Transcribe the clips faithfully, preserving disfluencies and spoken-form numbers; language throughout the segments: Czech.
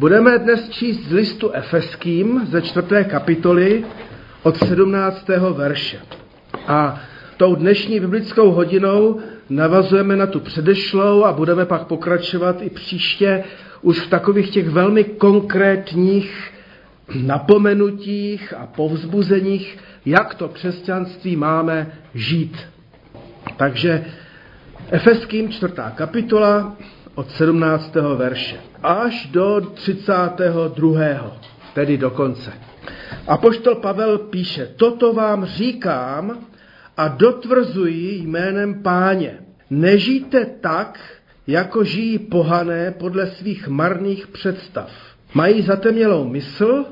Budeme dnes číst z listu Efeským ze čtvrté kapitoly od sedmnáctého verše. A tou dnešní biblickou hodinou navazujeme na tu předešlou a budeme pak pokračovat i příště už v takových těch velmi konkrétních napomenutích a povzbuzeních, jak to křesťanství máme žít. Takže Efeským čtvrtá kapitola od sedmnáctého verše až do třicátého druhého, tedy do konce. Apoštol Pavel píše: Toto vám říkám a dotvrzuji jménem Páně. Nežijte tak, jako žijí pohané podle svých marných představ. Mají zatemnělou mysl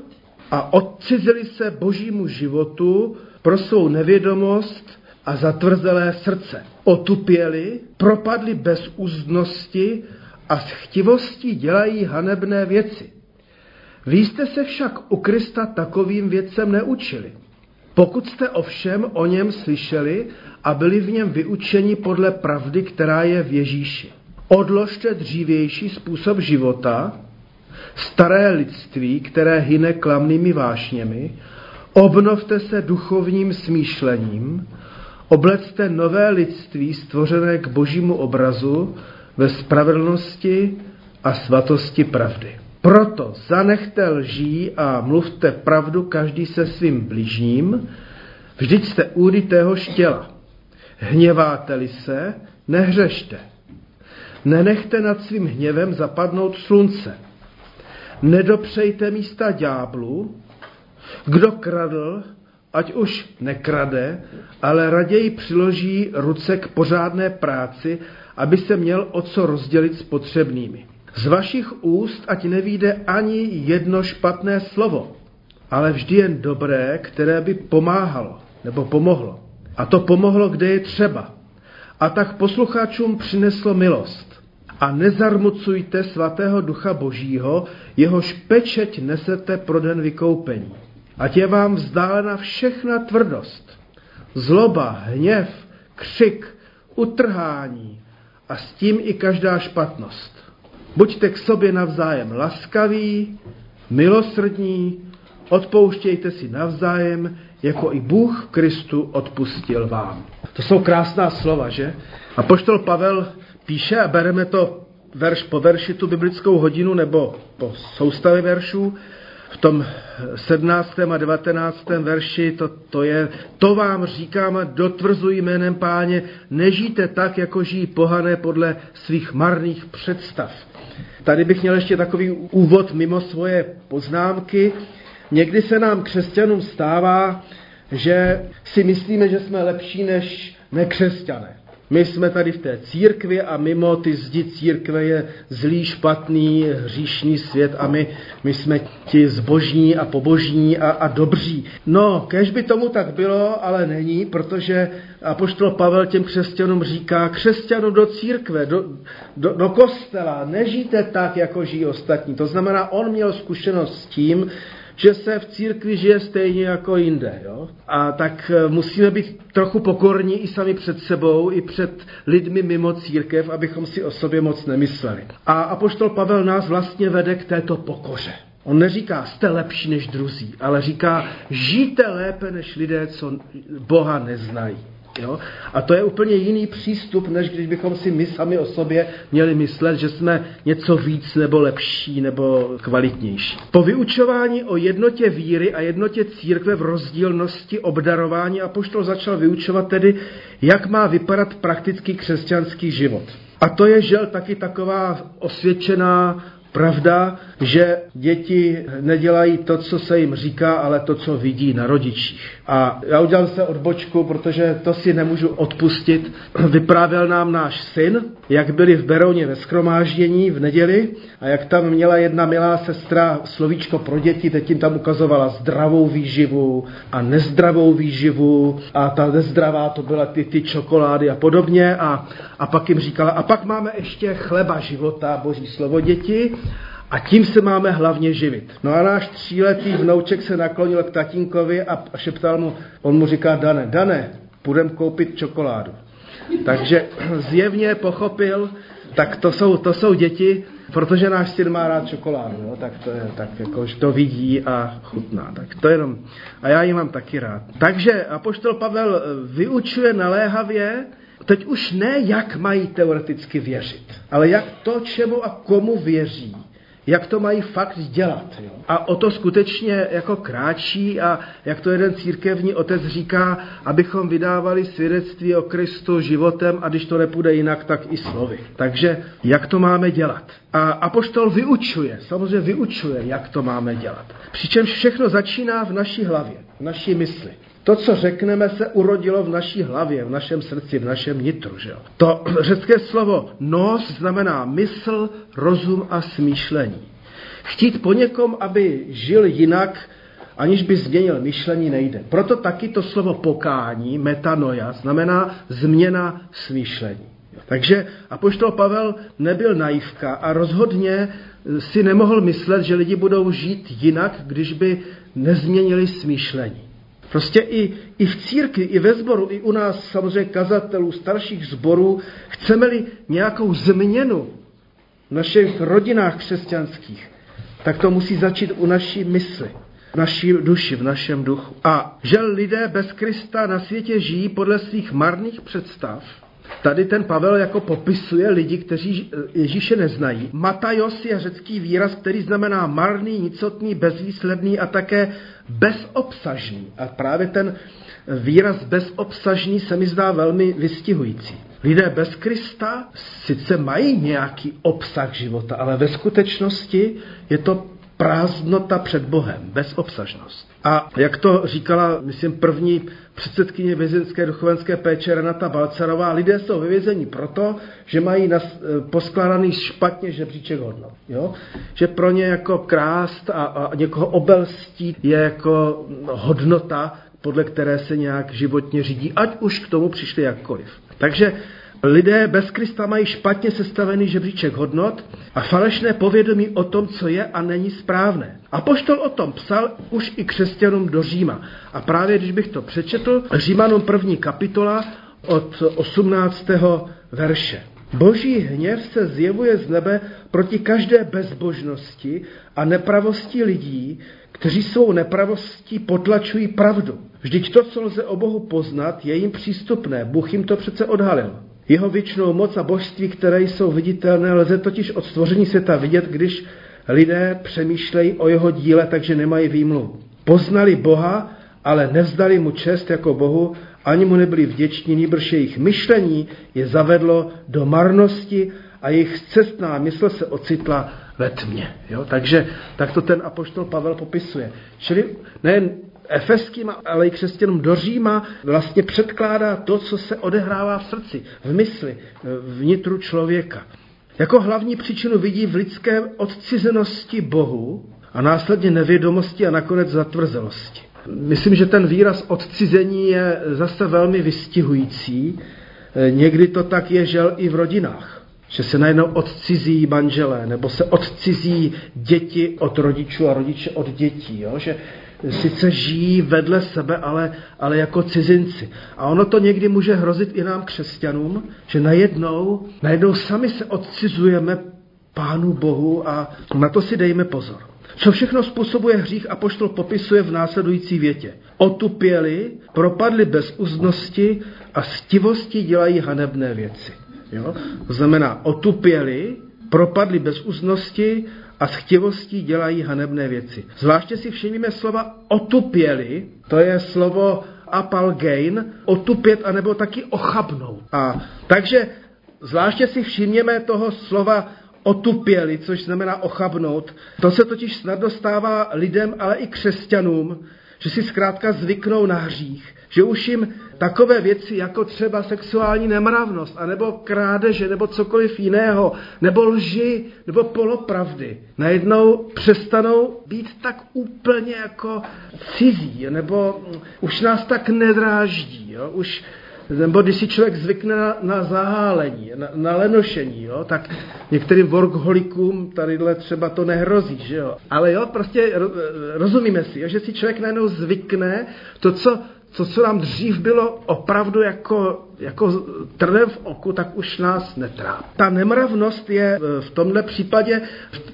a odcizili se božímu životu pro svou nevědomost a zatvrzelé srdce. Otupěli, propadli bez úzdnosti a s chtivostí dělají hanebné věci. Vy jste se však u Krista takovým věcem neučili. Pokud jste ovšem o něm slyšeli a byli v něm vyučeni podle pravdy, která je v Ježíši. Odložte dřívější způsob života, staré lidství, které hyne klamnými vášněmi, obnovte se duchovním smýšlením, oblecte nové lidství stvořené k božímu obrazu ve spravedlnosti a svatosti pravdy. Proto zanechte lží a mluvte pravdu každý se svým bližním, vždyť jste údy téhož těla. Hněváte-li se, nehřešte. Nenechte nad svým hněvem zapadnout slunce. Nedopřejte místa ďáblu, kdo kradl, ať už nekrade, ale raději přiloží ruce k pořádné práci, aby se měl o co rozdělit s potřebnými. Z vašich úst ať nevyjde ani jedno špatné slovo, ale vždy jen dobré, které by pomáhalo nebo pomohlo. A to pomohlo, kde je třeba. A tak posluchačům přineslo milost. A nezarmucujte svatého ducha božího, jehož pečeť nesete pro den vykoupení. Ať je vám vzdálena všechna tvrdost, zloba, hněv, křik, utrhání a s tím i každá špatnost. Buďte k sobě navzájem laskaví, milosrdní, odpouštějte si navzájem, jako i Bůh v Kristu odpustil vám. To jsou krásná slova, že? Apoštol Pavel píše, a bereme to verš po verši, tu biblickou hodinu, nebo po soustavě veršů. V tom sedmnáctém a devatenáctém verši to, to je: to vám říkám a dotvrzuji jménem Páně, nežijte tak, jako žijí pohané podle svých marných představ. Tady bych měl ještě takový úvod mimo svoje poznámky. Někdy se nám křesťanům stává, že si myslíme, že jsme lepší než nekřesťané. My jsme tady v té církvi a mimo ty zdi církve je zlý, špatný, hříšný svět a my, my jsme ti zbožní a pobožní a, a dobří. No, kéž by tomu tak bylo, ale není, protože apoštol Pavel těm křesťanům říká: křesťanu do církve, do, do, do kostela, nežijte tak, jako žijí ostatní. To znamená, on měl zkušenost s tím, že se v církvi žije stejně jako jinde. Jo? A tak musíme být trochu pokorní i sami před sebou, i před lidmi mimo církev, abychom si o sobě moc nemysleli. A apoštol Pavel nás vlastně vede k této pokoře. On neříká, jste lepší než druzí, ale říká, žijte lépe než lidé, co Boha neznají. Jo? A to je úplně jiný přístup, než když bychom si my sami o sobě měli myslet, že jsme něco víc nebo lepší nebo kvalitnější. Po vyučování o jednotě víry a jednotě církve v rozdílnosti obdarování apoštol začal vyučovat tedy, jak má vypadat praktický křesťanský život. A to je žel taky taková osvědčená pravda, že děti nedělají to, co se jim říká, ale to, co vidí na rodičích. A já udělám se odbočku, protože to si nemůžu odpustit. Vyprávěl nám náš syn, jak byli v Berouně ve shromáždění v neděli a jak tam měla jedna milá sestra slovíčko pro děti, teď jim tam ukazovala zdravou výživu a nezdravou výživu a ta nezdravá to byla ty, ty čokolády a podobně a, a pak jim říkala: a pak máme ještě chleba života, boží slovo děti, a tím se máme hlavně živit. No a náš tříletý vnouček se naklonil k tatínkovi a šeptal mu, on mu říká: Dane, Dane, půjdem koupit čokoládu. Takže zjevně pochopil, tak to jsou, to jsou děti, protože náš syn má rád čokoládu, jo, tak to je, tak jakož to vidí a chutná, tak to jenom, a já ji mám taky rád. Takže apoštol Pavel vyučuje naléhavě, teď už ne, jak mají teoreticky věřit, ale jak to, čemu a komu věří, jak to mají fakt dělat. Jo? A o to skutečně jako kráčí a jak to jeden církevní otec říká, abychom vydávali svědectví o Kristu životem a když to nepůjde jinak, tak i slovy. Takže jak to máme dělat? A apoštol vyučuje, samozřejmě vyučuje, jak to máme dělat. Přičemž všechno začíná v naší hlavě, v naší mysli. To, co řekneme, se urodilo v naší hlavě, v našem srdci, v našem nitru. Že? To řecké slovo nos znamená mysl, rozum a smýšlení. Chtít po někom, aby žil jinak, aniž by změnil myšlení, nejde. Proto taky to slovo pokání, metanoia, znamená změna smýšlení. Takže apoštol Pavel nebyl naivka a rozhodně si nemohl myslet, že lidi budou žít jinak, když by nezměnili smýšlení. Prostě i, i v církvi, i ve sboru, i u nás samozřejmě kazatelů, starších sborů, chceme-li nějakou změnu v našich rodinách křesťanských, tak to musí začít u naší mysli, v naší duši, v našem duchu. A že lidé bez Krista na světě žijí podle svých marných představ. Tady ten Pavel jako popisuje lidi, kteří Ježíše neznají. Matajos je řecký výraz, který znamená marný, nicotný, bezvýsledný a také bezobsažný. A právě ten výraz bezobsažný se mi zdá velmi vystihující. Lidé bez Krista sice mají nějaký obsah života, ale ve skutečnosti je to prázdnota před Bohem, bezobsažnost. A jak to říkala, myslím, první předsedkyně vězeňské duchovenské péče Renata Balcerová, lidé jsou ve vězení proto, že mají nas, poskládaný špatně žebříček hodnot. Jo? Že pro ně jako krást a, a někoho obelstít je jako hodnota, podle které se nějak životně řídí, ať už k tomu přišli jakkoliv. Takže lidé bez Krista mají špatně sestavený žebříček hodnot a falešné povědomí o tom, co je a není správné. Apoštol o tom psal už i křesťanům do Říma. A právě když bych to přečetl, Římanům první kapitola od osmnáctého verše. Boží hněv se zjevuje z nebe proti každé bezbožnosti a nepravosti lidí, kteří svou nepravostí potlačují pravdu. Vždyť to, co lze o Bohu poznat, je jim přístupné. Bůh jim to přece odhalil. Jeho věčnou moc a božství, které jsou viditelné, lze totiž od stvoření světa vidět, když lidé přemýšlejí o jeho díle, takže nemají výmluvu. Poznali Boha, ale nevzdali mu čest jako Bohu, ani mu nebyli vděční, nýbrž jejich myšlení je zavedlo do marnosti a jejich cestná mysl se ocitla ve tmě. Jo? Takže tak to ten apoštol Pavel popisuje. Čili nejen Efeským, ale i křesťanům do Říma vlastně předkládá to, co se odehrává v srdci, v mysli, vnitru člověka. Jako hlavní příčinu vidí v lidské odcizenosti Bohu a následně nevědomosti a nakonec zatvrzelosti. Myslím, že ten výraz odcizení je zase velmi vystihující. Někdy to tak je, žel, i v rodinách. Že se najednou odcizí manželé, nebo se odcizí děti od rodičů a rodiče od dětí. Jo? Že sice žijí vedle sebe, ale, ale jako cizinci. A ono to někdy může hrozit i nám křesťanům, že najednou, najednou sami se odcizujeme Pánu Bohu a na to si dejme pozor. Co všechno způsobuje hřích, apoštol popisuje v následující větě. Otupěli, propadli bez uzdnosti a stivosti dělají hanebné věci. Jo? To znamená, otupěli, propadli bez uzdnosti a s chtivostí dělají hanebné věci. Zvláště si všimníme slova otupěli, to je slovo apalgein, otupět anebo taky ochabnout. A takže zvláště si všimněme toho slova otupěli, což znamená ochabnout. To se totiž snadno stává lidem, ale i křesťanům, že si zkrátka zvyknou na hřích, že už jim takové věci jako třeba sexuální nemravnost, anebo krádeže, nebo cokoliv jiného, nebo lži, nebo polopravdy, najednou přestanou být tak úplně jako cizí, nebo už nás tak nedráždí, jo? Už, nebo když si člověk zvykne na, na zahálení, na, na lenošení, jo? Tak některým workholikům tadyhle třeba to nehrozí, že jo? Ale jo, prostě rozumíme si, jo? Že si člověk najednou zvykne to, co To, co nám dřív bylo opravdu jako jako trnem v oku, tak už nás netrápí. Ta nemravnost je v tomhle případě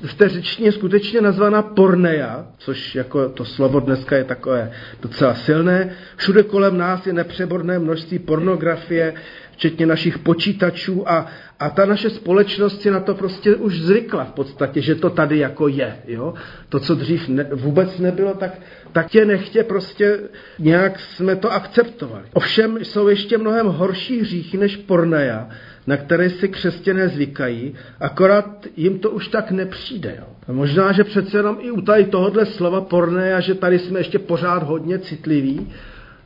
v té řečtině skutečně nazvaná porneia, což jako to slovo dneska je takové docela silné. Všude kolem nás je nepřeborné množství pornografie, včetně našich počítačů a, a ta naše společnost si na to prostě už zvykla v podstatě, že to tady jako je. Jo? To, co dřív ne, vůbec nebylo, tak, tak tě nechtě prostě nějak jsme to akceptovali. Ovšem jsou ještě mnohem horší hříchy než porneia, na které si křesťané zvykají, akorát jim to už tak nepřijde. Jo? A možná, že přece jenom i u tady tohohle slova porneia, že tady jsme ještě pořád hodně citliví,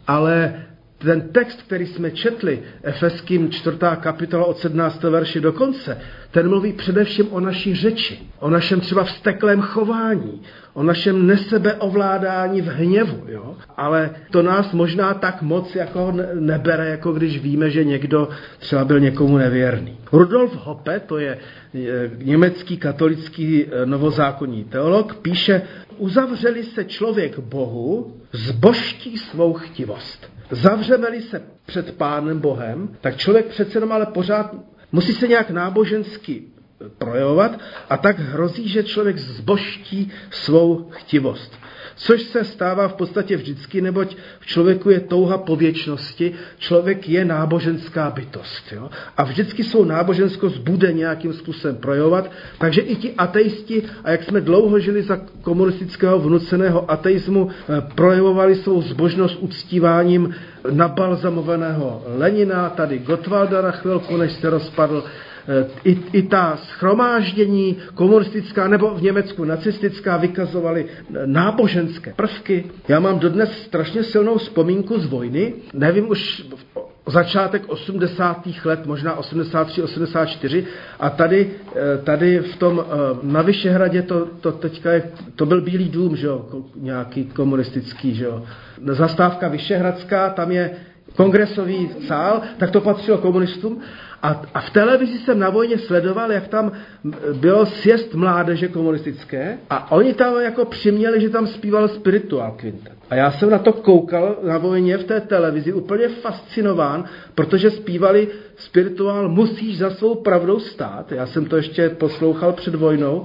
ale ten text, který jsme četli, Efeským čtvrtá kapitola od sedmnáctého verši do konce, ten mluví především o naší řeči, o našem třeba vzteklém chování, o našem nesebeovládání v hněvu. Jo? Ale to nás možná tak moc jako nebere, jako když víme, že někdo třeba byl někomu nevěrný. Rudolf Hoppe, to je německý katolický novozákonní teolog, píše: uzavřeli se člověk Bohu, zbožtí svou chtivost. Zavřeme-li se před Pánem Bohem, tak člověk přece jenom ale pořád musí se nějak nábožensky projevovat a tak hrozí, že člověk zbožtí svou chtivost. Což se stává v podstatě vždycky, neboť v člověku je touha po věčnosti, člověk je náboženská bytost. Jo? A vždycky svou náboženskost bude nějakým způsobem projevovat, takže i ti ateisti, a jak jsme dlouho žili za komunistického vnuceného ateismu, projevovali svou zbožnost uctíváním nabalzamovaného Lenina, tady Gottwalda na chvilku, než se rozpadl. I, i ta shromáždění komunistická nebo v Německu nacistická vykazovaly náboženské prvky. Já mám dodnes strašně silnou vzpomínku z vojny, nevím, už začátek osmdesátých let, možná osmdesát tři, osmdesát čtyři, a tady, tady v tom, na Vyšehradě, to, to teďka je, to byl Bílý dům, že jo, nějaký komunistický, že jo, zastávka Vyšehradská, tam je kongresový sál, tak to patřilo komunistům. A, a v televizi jsem na vojně sledoval, jak tam bylo sjezd mládeže komunistické a oni tam jako přiměli, že tam zpíval spirituál kvintet. A já jsem na to koukal na vojně v té televizi úplně fascinován, protože zpívali spirituál musíš za svou pravdou stát. Já jsem to ještě poslouchal před vojnou.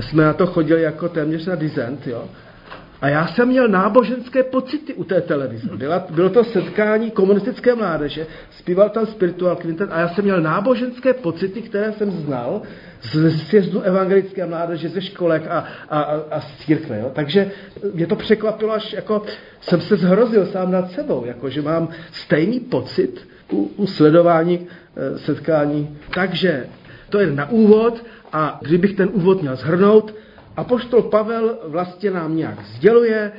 Jsme na to chodili jako téměř na dizent, jo. A já jsem měl náboženské pocity u té televize. Byla, bylo to setkání komunistické mládeže, zpíval tam spirituál kvintet a já jsem měl náboženské pocity, které jsem znal ze sjezdu evangelické mládeže, ze školek a, a, a z církve. Jo. Takže mě to překvapilo, až jako jsem se zhrozil sám nad sebou, jako že mám stejný pocit u, u sledování setkání. Takže to je na úvod a kdybych ten úvod měl shrnout, apoštol Pavel vlastně nám nějak sděluje,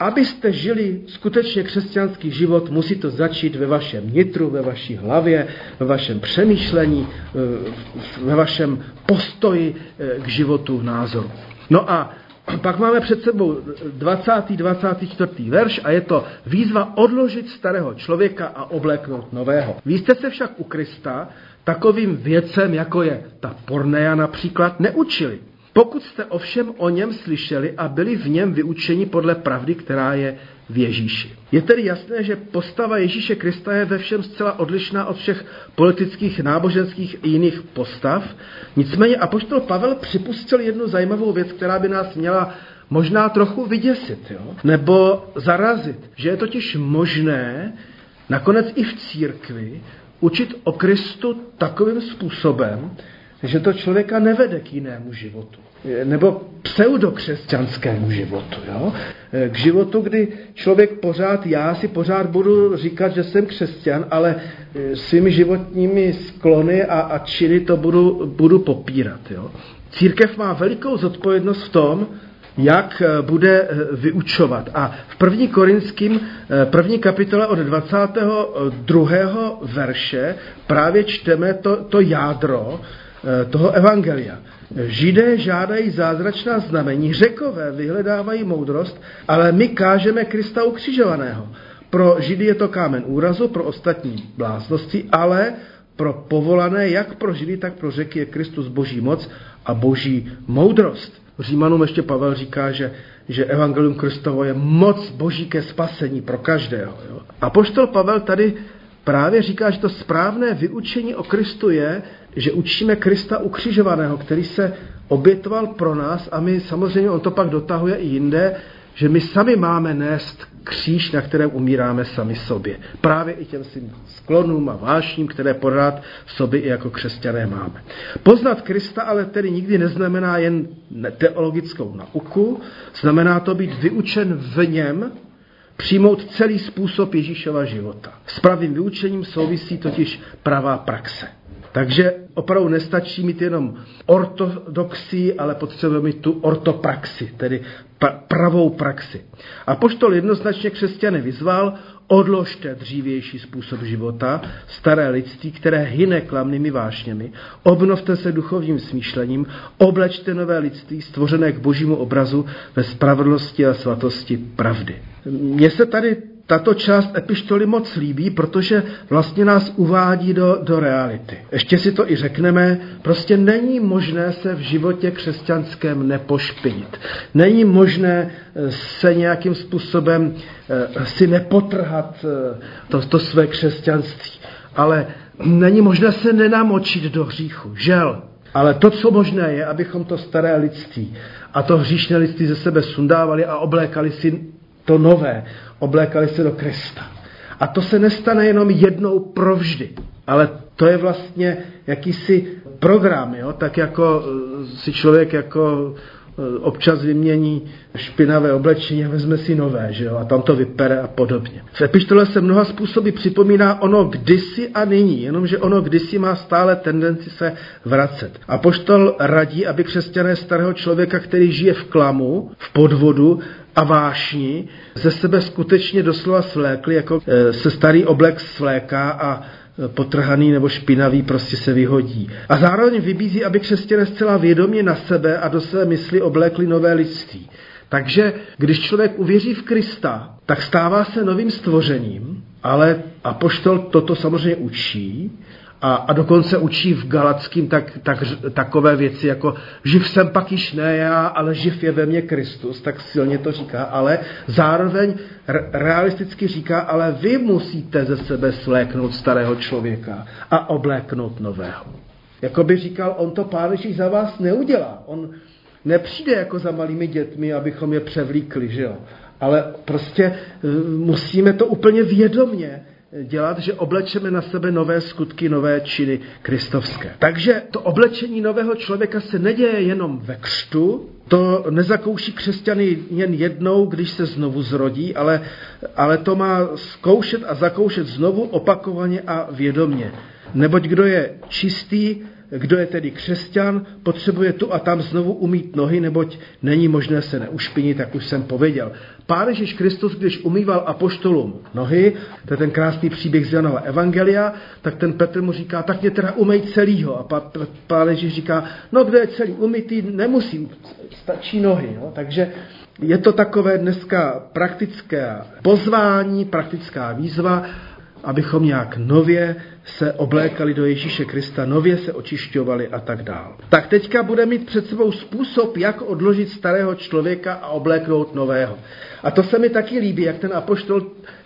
abyste žili skutečně křesťanský život, musí to začít ve vašem nitru, ve vaší hlavě, ve vašem přemýšlení, ve vašem postoji k životu, názoru. No a pak máme před sebou dvacátý, dvacátý čtvrtý verš a je to výzva odložit starého člověka a obléknout nového. Vy jste se však u Krista takovým věcem, jako je ta porneia například, neučili. Pokud jste ovšem o něm slyšeli a byli v něm vyučeni podle pravdy, která je v Ježíši. Je tedy jasné, že postava Ježíše Krista je ve všem zcela odlišná od všech politických, náboženských i jiných postav. Nicméně apoštol Pavel připustil jednu zajímavou věc, která by nás měla možná trochu vyděsit, jo? Nebo zarazit, že je totiž možné nakonec i v církvi učit o Kristu takovým způsobem, že to člověka nevede k jinému životu. Nebo pseudokřesťanskému životu. Jo? K životu, kdy člověk pořád, já si pořád budu říkat, že jsem křesťan, ale svými životními sklony a, a činy to budu, budu popírat. Jo? Církev má velikou zodpovědnost v tom, jak bude vyučovat. A v první Korinským, první kapitole od dvacátého druhého verše právě čteme to, to jádro toho evangelia. Židé žádají zázračná znamení, Řekové vyhledávají moudrost, ale my kážeme Krista ukřižovaného. Pro Židy je to kámen úrazu, pro ostatní bláznosti, ale pro povolané, jak pro Židy, tak pro Řeky je Kristus boží moc a boží moudrost. Římanům ještě Pavel říká, že, že evangelium Kristovo je moc boží ke spasení pro každého. Jo? Apoštol Pavel tady právě říká, že to správné vyučení o Kristu je, že učíme Krista ukřižovaného, který se obětoval pro nás, a my samozřejmě, on to pak dotahuje i jinde, že my sami máme nést kříž, na kterém umíráme sami sobě. Právě i těm svým sklonům a vášním, které pořád v sobě i jako křesťané máme. Poznat Krista ale tedy nikdy neznamená jen teologickou nauku, znamená to být vyučen v něm, přijmout celý způsob Ježíšova života. S pravým vyučením souvisí totiž pravá praxe. Takže opravdu nestačí mít jenom ortodoxii, ale potřebujeme mít tu ortopraxi, tedy pravou praxi. Apoštol jednoznačně křesťany vyzval, odložte dřívější způsob života, staré lidství, které hyne klamnými vášněmi, obnovte se duchovním smýšlením, oblečte nové lidství, stvořené k božímu obrazu ve spravedlnosti a svatosti pravdy. Mně se tady tato část epištoly moc líbí, protože vlastně nás uvádí do, do reality. Ještě si to i řekneme, prostě není možné se v životě křesťanském nepošpinit. Není možné se nějakým způsobem si nepotrhat to, to své křesťanství. Ale není možné se nenamočit do hříchu, žel. Ale to, co možné je, abychom to staré lidství a to hříšné lidství ze sebe sundávali a oblékali si to nové, oblékali se do Krista. A to se nestane jenom jednou provždy, ale to je vlastně jakýsi program, jo? Tak jako si člověk jako občas vymění špinavé oblečení a vezme si nové, že jo? A tam to vypere a podobně. V epištole se mnoha způsoby připomíná ono kdysi a nyní, jenomže ono kdysi má stále tendenci se vracet. Apoštol radí, aby křesťané starého člověka, který žije v klamu, v podvodu a vášni, ze sebe skutečně doslova svlékli, jako se starý oblek svléká a potrhaný nebo špinavý prostě se vyhodí. A zároveň vybízí, aby křesťané zcela vědomě na sebe a do své mysli oblékli nové lidství. Takže když člověk uvěří v Krista, tak stává se novým stvořením, ale apoštol toto samozřejmě učí a, a dokonce učí v Galatským tak, tak, takové věci, jako živ jsem pak již ne já, ale živ je ve mně Kristus, tak silně to říká, ale zároveň realisticky říká, ale vy musíte ze sebe svléknout starého člověka a obléknout nového. Jakoby říkal, on to Pán Ježíš za vás neudělá, on nepřijde jako za malými dětmi, abychom je převlíkli, že jo? Ale prostě musíme to úplně vědomně dělat, že oblečeme na sebe nové skutky, nové činy kristovské. Takže to oblečení nového člověka se neděje jenom ve křtu, to nezakouší křesťany jen jednou, když se znovu zrodí, ale, ale to má zkoušet a zakoušet znovu opakovaně a vědomně. Neboť kdo je čistý, kdo je tedy křesťan, potřebuje tu a tam znovu umýt nohy, neboť není možné se neušpinit, jak už jsem pověděl. Pán Ježíš Kristus, když umýval apoštolům nohy, to je ten krásný příběh z Janova Evangelia, tak ten Petr mu říká, tak mě teda umej celýho. A Pán Ježíš říká, no kdo je celý umytý, nemusím, stačí nohy. No? Takže je to takové dneska praktické pozvání, praktická výzva, abychom nějak nově se oblékali do Ježíše Krista, nově se očišťovali a tak dál. Tak teďka bude mít před sebou způsob, jak odložit starého člověka a obléknout nového. A to se mi taky líbí, jak ten apoštol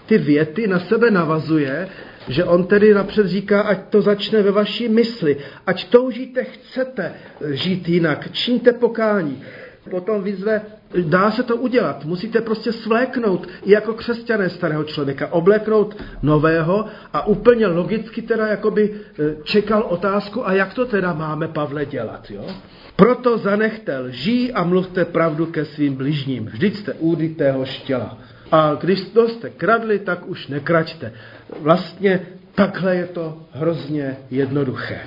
ty věty na sebe navazuje, že on tedy napřed říká, ať to začne ve vaší mysli, ať toužíte, chcete žít jinak, čiňte pokání. Potom vyzve, dá se to udělat, musíte prostě svléknout i jako křesťané starého člověka, obléknout nového a úplně logicky teda jakoby čekal otázku, a jak to teda máme, Pavle, dělat, jo? Proto zanechte lží a mluvte pravdu ke svým bližním, vždyť jste údy téhož těla. A když to jste kradli, tak už nekraďte. Vlastně takhle je to hrozně jednoduché.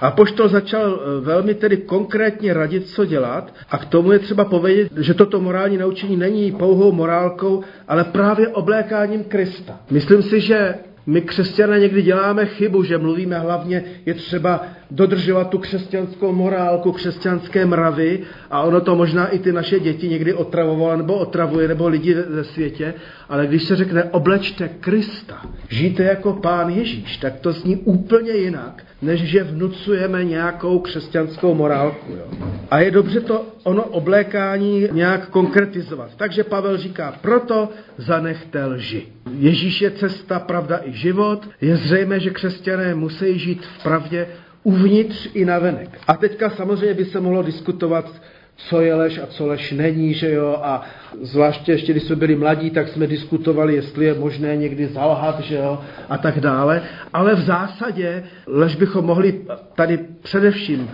Apoštol začal velmi tedy konkrétně radit, co dělat, a k tomu je třeba povědět, že toto morální naučení není pouhou morálkou, ale právě oblékáním Krista. Myslím si, že my křesťané někdy děláme chybu, že mluvíme hlavně, je třeba dodržovat tu křesťanskou morálku, křesťanské mravy, a ono to možná i ty naše děti někdy otravovalo nebo otravuje, nebo lidi ve světě, ale když se řekne oblečte Krista, žijte jako Pán Ježíš, tak to zní úplně jinak, než že vnucujeme nějakou křesťanskou morálku. Jo? A je dobře to ono oblékání nějak konkretizovat. Takže Pavel říká, proto zanechte lži. Ježíš je cesta, pravda i život. Je zřejmé, že křesťané musí žít v pravdě uvnitř i navenek. A teďka samozřejmě by se mohlo diskutovat, co je lež a co lež není, že jo, a zvláště ještě, když jsme byli mladí, tak jsme diskutovali, jestli je možné někdy zalhat, že jo, a tak dále, ale v zásadě lež bychom mohli tady především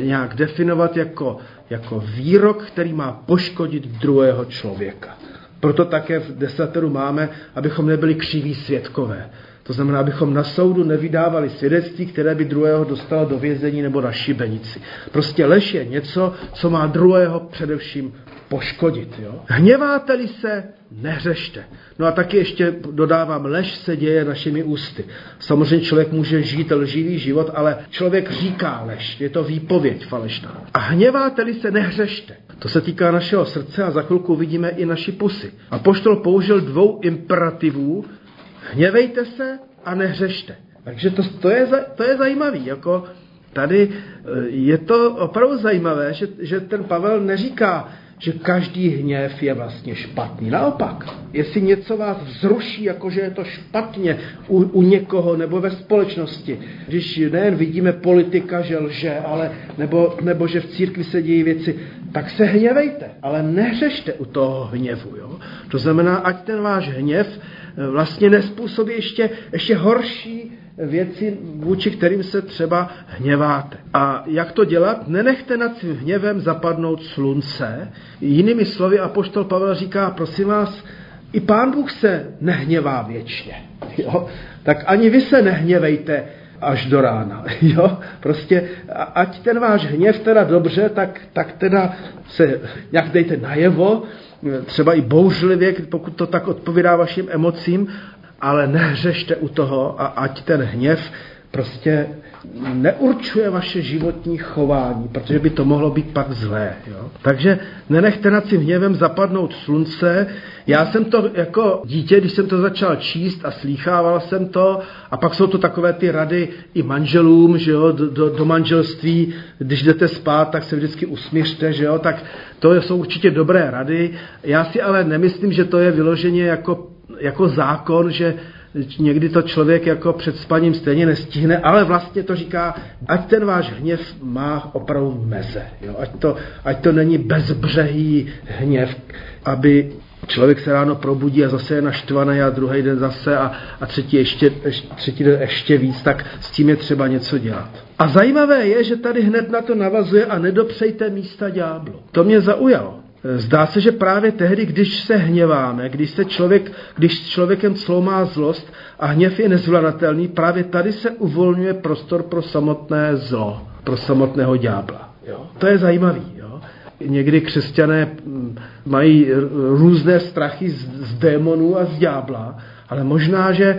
nějak definovat jako, jako výrok, který má poškodit druhého člověka. Proto také v desateru máme, abychom nebyli křiví svědkové. To znamená, abychom na soudu nevydávali svědectví, které by druhého dostalo do vězení nebo na šibenici. Prostě lež je něco, co má druhého především poškodit. Jo? Hněváte-li se, nehřešte. No a taky ještě dodávám, lež se děje našimi ústy. Samozřejmě člověk může žít lživý život, ale člověk říká lež. Je to výpověď falešná. A hněváte-li se, nehřešte. To se týká našeho srdce a za chvilku vidíme i naši pusy. A apoštol použil dvou imperativů, hněvejte se a nehřešte. Takže to, to, je, to je zajímavý. Jako tady je to opravdu zajímavé, že, že ten Pavel neříká, že každý hněv je vlastně špatný. Naopak, jestli něco vás vzruší, jakože je to špatně u, u někoho nebo ve společnosti, když nejen vidíme politika, že lže, ale, nebo, nebo že v církvi se dějí věci, tak se hněvejte, ale nehřešte u toho hněvu. Jo? To znamená, ať ten váš hněv vlastně nespůsobí ještě, ještě horší věci, vůči kterým se třeba hněváte. A jak to dělat? Nenechte nad svým hněvem zapadnout slunce. Jinými slovy, apoštol Pavel říká, prosím vás, i Pán Bůh se nehněvá věčně. Jo? Tak ani vy se nehněvejte až do rána. Jo? Prostě ať ten váš hněv teda dobře, tak, tak teda se nějak dejte najevo, třeba i bouřlivě, pokud to tak odpovídá vašim emocím, ale nehřešte u toho a ať ten hněv prostě neurčuje vaše životní chování, protože by to mohlo být pak zlé. Jo? Takže nenechte nad svým hněvem zapadnout slunce. Já jsem to jako dítě, když jsem to začal číst a slýchával jsem to, a pak jsou to takové ty rady i manželům, že jo, do, do, do manželství, když jdete spát, tak se vždycky usmířte, že jo, tak to jsou určitě dobré rady. Já si ale nemyslím, že to je vyloženě jako jako zákon, že někdy to člověk jako před spaním stejně nestihne, ale vlastně to říká, ať ten váš hněv má opravdu meze, jo? Ať to, ať to není bezbřehý hněv, aby člověk se ráno probudí a zase je naštvaný a druhý den zase a, a třetí, ještě, třetí den ještě víc, tak s tím je třeba něco dělat. A zajímavé je, že tady hned na to navazuje a nedopřejte místa ďáblu. To mě zaujalo. Zdá se, že právě tehdy, když se hněváme, když se člověk, když s člověkem cloumá zlost a hněv je nezvladatelný, právě tady se uvolňuje prostor pro samotné zlo, pro samotného ďábla. Jo? To je zajímavé. Někdy křesťané mají různé strachy z, z démonů a z ďábla, ale možná, že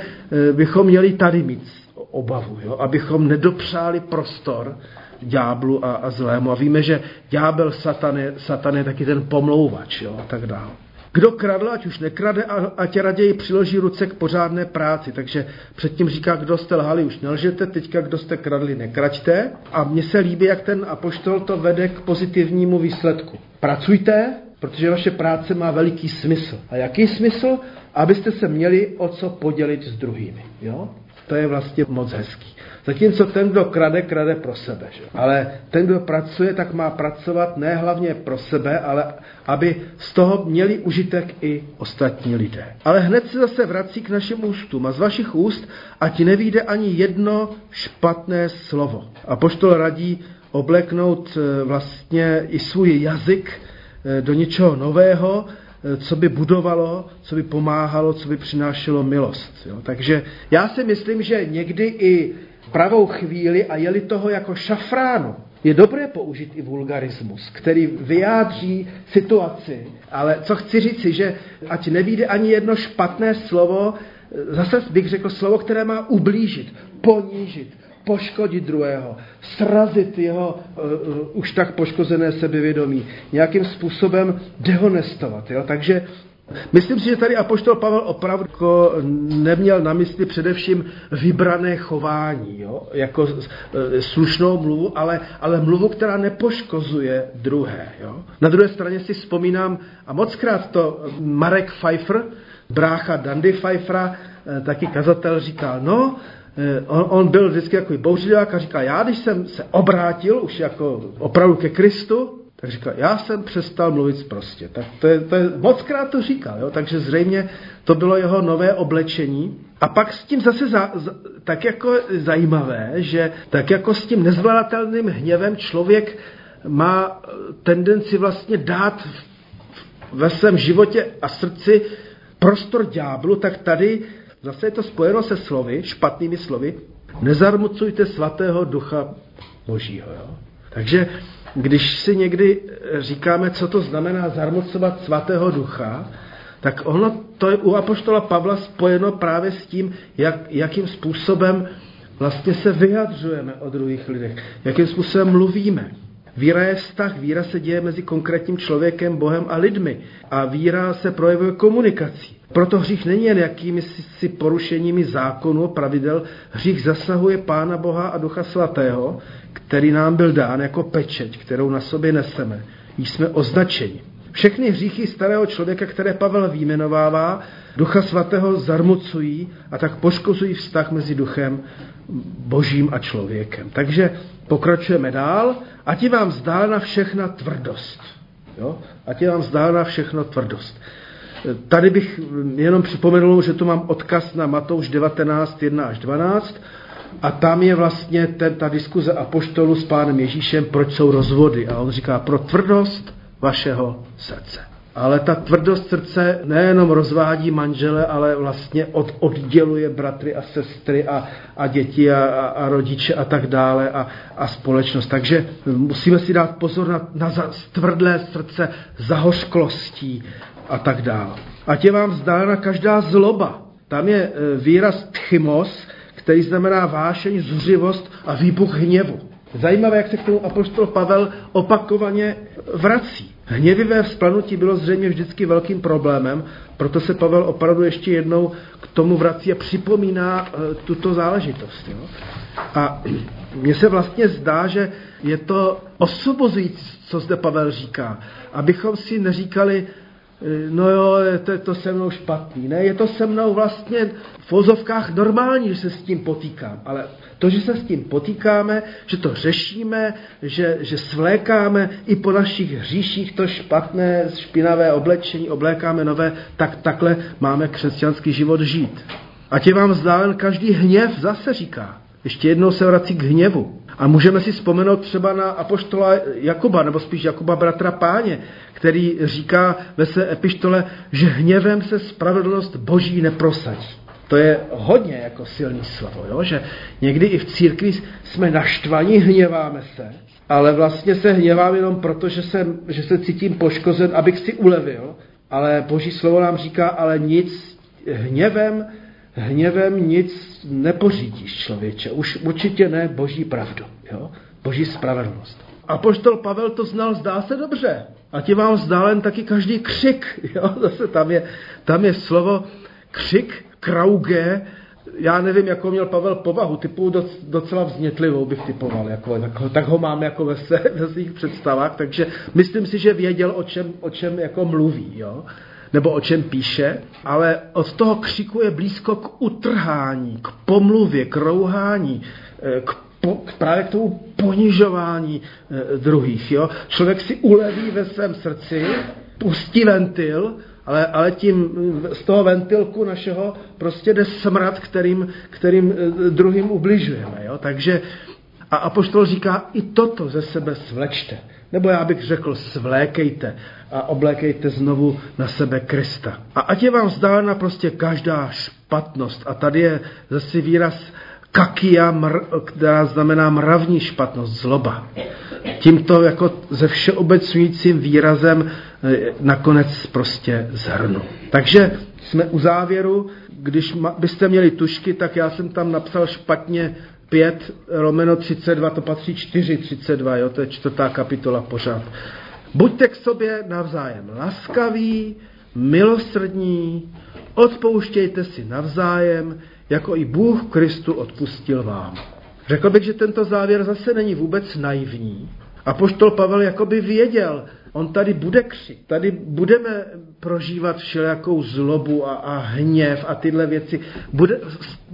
bychom měli tady mít obavu, jo? Abychom nedopřáli prostor ďáblu a, a zlému. A víme, že ďábel satan je, satan je taky ten pomlouvač, jo, a tak dále. Kdo kradl, ať už nekrade, a, ať raději přiloží ruce k pořádné práci. Takže předtím říká, kdo jste lhali, už nelžete, teďka kdo jste kradli, nekraďte. A mně se líbí, jak ten apoštol to vede k pozitivnímu výsledku. Pracujte, protože vaše práce má veliký smysl. A jaký smysl? Abyste se měli o co podělit s druhými, jo? To je vlastně moc hezký. Zatímco ten, kdo krade, krade pro sebe. Že? Ale ten, kdo pracuje, tak má pracovat ne hlavně pro sebe, ale aby z toho měli užitek i ostatní lidé. Ale hned se zase vrací k našim ústům. A z vašich úst ať nevyjde ani jedno špatné slovo. A apoštol radí obleknout vlastně i svůj jazyk do něčeho nového, co by budovalo, co by pomáhalo, co by přinášelo milost. Jo? Takže já si myslím, že někdy i pravou chvíli, a je-li toho jako šafránu, je dobré použít i vulgarismus, který vyjádří situaci. Ale co chci říci, že ať nevyjde ani jedno špatné slovo, zase bych řekl slovo, které má ublížit, ponížit, poškodit druhého, srazit jeho uh, uh, už tak poškozené sebevědomí, nějakým způsobem dehonestovat. Jo? Takže myslím si, že tady apoštol Pavel opravdu neměl na mysli především vybrané chování, jo? Jako slušnou mluvu, ale, ale mluvu, která nepoškozuje druhé. Jo? Na druhé straně si vzpomínám, a mockrát to Marek Pfeiffer, brácha Dandy Pfeiffera, taky kazatel, říkal, no, on, on byl vždycky takový bouřilák a říkal, já když jsem se obrátil už jako opravdu ke Kristu, tak říkal, já jsem přestal mluvit sprostě. Tak to je, to je, mockrát to říkal, jo? Takže zřejmě to bylo jeho nové oblečení. A pak s tím zase za, za, tak jako zajímavé, že tak jako s tím nezvladatelným hněvem člověk má tendenci vlastně dát ve svém životě a srdci prostor ďáblu, tak tady zase je to spojeno se slovy, špatnými slovy, nezarmucujte svatého ducha božího. Jo? Takže když si někdy říkáme, co to znamená zarmucovat svatého ducha, tak ono to je u apoštola Pavla spojeno právě s tím, jak, jakým způsobem vlastně se vyjadřujeme o druhých lidech, jakým způsobem mluvíme. Víra je vztah, víra se děje mezi konkrétním člověkem, Bohem a lidmi a víra se projevuje komunikací. Proto hřích není jen jakými si porušeními zákonů, pravidel, hřích zasahuje Pána Boha a Ducha Svatého, který nám byl dán jako pečeť, kterou na sobě neseme, již jsme označeni. Všechny hříchy starého člověka, které Pavel vyjmenovává, Ducha Svatého zarmucují a tak poškozují vztah mezi Duchem Božím a člověkem. Takže pokračujeme dál. Ať je vám zdána všechna tvrdost. Jo? Ať je vám zdána všechno tvrdost. Tady bych jenom připomenul, že tu mám odkaz na Matouš devatenáct, jedna až dvanáct a tam je vlastně ten, ta diskuze apoštolů s Pánem Ježíšem, proč jsou rozvody. A on říká, pro tvrdost vašeho srdce. Ale ta tvrdost srdce nejenom rozvádí manžele, ale vlastně od, odděluje bratry a sestry a, a děti a, a, a rodiče a tak dále a, a společnost. Takže musíme si dát pozor na, na tvrdlé srdce zahořklostí a tak dále. Ať je vám vzdálená každá zloba. Tam je výraz tchymos, který znamená vášeň, zuřivost a výbuch hněvu. Zajímavé, jak se k tomu apoštol Pavel opakovaně vrací. Hněvivé vzplanutí bylo zřejmě vždycky velkým problémem, proto se Pavel opravdu ještě jednou k tomu vrací a připomíná tuto záležitost. Jo? A mně se vlastně zdá, že je to osvobozující, co zde Pavel říká. Abychom si neříkali, no jo, to je to se mnou špatný. Ne, je to se mnou vlastně v vozovkách normální, že se s tím potýkám. Ale to, že se s tím potýkáme, že to řešíme, že, že svlékáme i po našich hříších to špatné, špinavé oblečení, oblékáme nové, tak takhle máme křesťanský život žít. Ať je vám vzdálen každý hněv, zase říká. Ještě jednou se vrací k hněvu. A můžeme si vzpomenout třeba na apoštola Jakuba, nebo spíš Jakuba bratra Páně, který říká ve své epištole, že hněvem se spravedlnost Boží neprosadí. To je hodně jako silný slovo, jo? Že někdy i v církvi jsme naštvaní, hněváme se, ale vlastně se hněvám jenom proto, že, jsem, že se cítím poškozen, abych si ulevil, ale Boží slovo nám říká, ale nic hněvem, Hněvem nic nepořídíš, člověče. Už určitě ne Boží pravdu, jo? Boží spravedlnost. Apoštol Pavel to znal, zdá se dobře. Ať je vám vzdálen taky každý křik. Jo? Zase tam je, tam je slovo křik, krauge. Já nevím, jakou měl Pavel povahu, typu doc, docela vznětlivou bych typoval. Jako, tak, tak ho mám jako ve, své, ve svých představách, takže myslím si, že věděl, o čem, o čem jako mluví. Jo? Nebo o čem píše, ale od toho křiku je blízko k utrhání, k pomluvě, k rouhání, k, po, k právě k tomu ponižování druhých. Jo? Člověk si uleví ve svém srdci, pustí ventil, ale, ale tím z toho ventilku našeho prostě jde smrad, kterým, kterým druhým ubližujeme. Jo? Takže a apoštol říká, i toto ze sebe svlečte. Nebo já bych řekl, svlékejte a oblékejte znovu na sebe Krista. A ať je vám vzdálena prostě každá špatnost. A tady je zase výraz kakia, mr, která znamená mravní špatnost, zloba. Tímto jako ze všeobecňujícím výrazem nakonec prostě zhrnu. Takže jsme u závěru. Když byste měli tužky, tak já jsem tam napsal špatně pět lomeno třicet dva, to patří čtyři třicet dva, jo, to je čtvrtá kapitola pořád. Buďte k sobě navzájem laskaví, milosrdní, odpouštějte si navzájem, jako i Bůh Kristu odpustil vám. Řekl bych, že tento závěr zase není vůbec naivní. Apoštol Pavel jakoby věděl, on tady bude křik, tady budeme prožívat všelijakou zlobu a, a hněv a tyhle věci. Bude,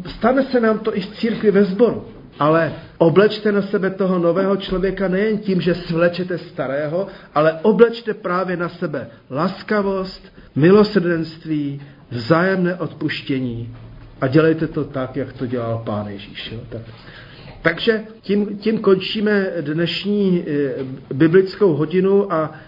stane se nám to i v církvi ve sboru, ale oblečte na sebe toho nového člověka nejen tím, že svlečete starého, ale oblečte právě na sebe laskavost, milosrdenství, vzájemné odpuštění a dělejte to tak, jak to dělal Pán Ježíš. Jo? Tak. Takže tím, tím končíme dnešní biblickou hodinu a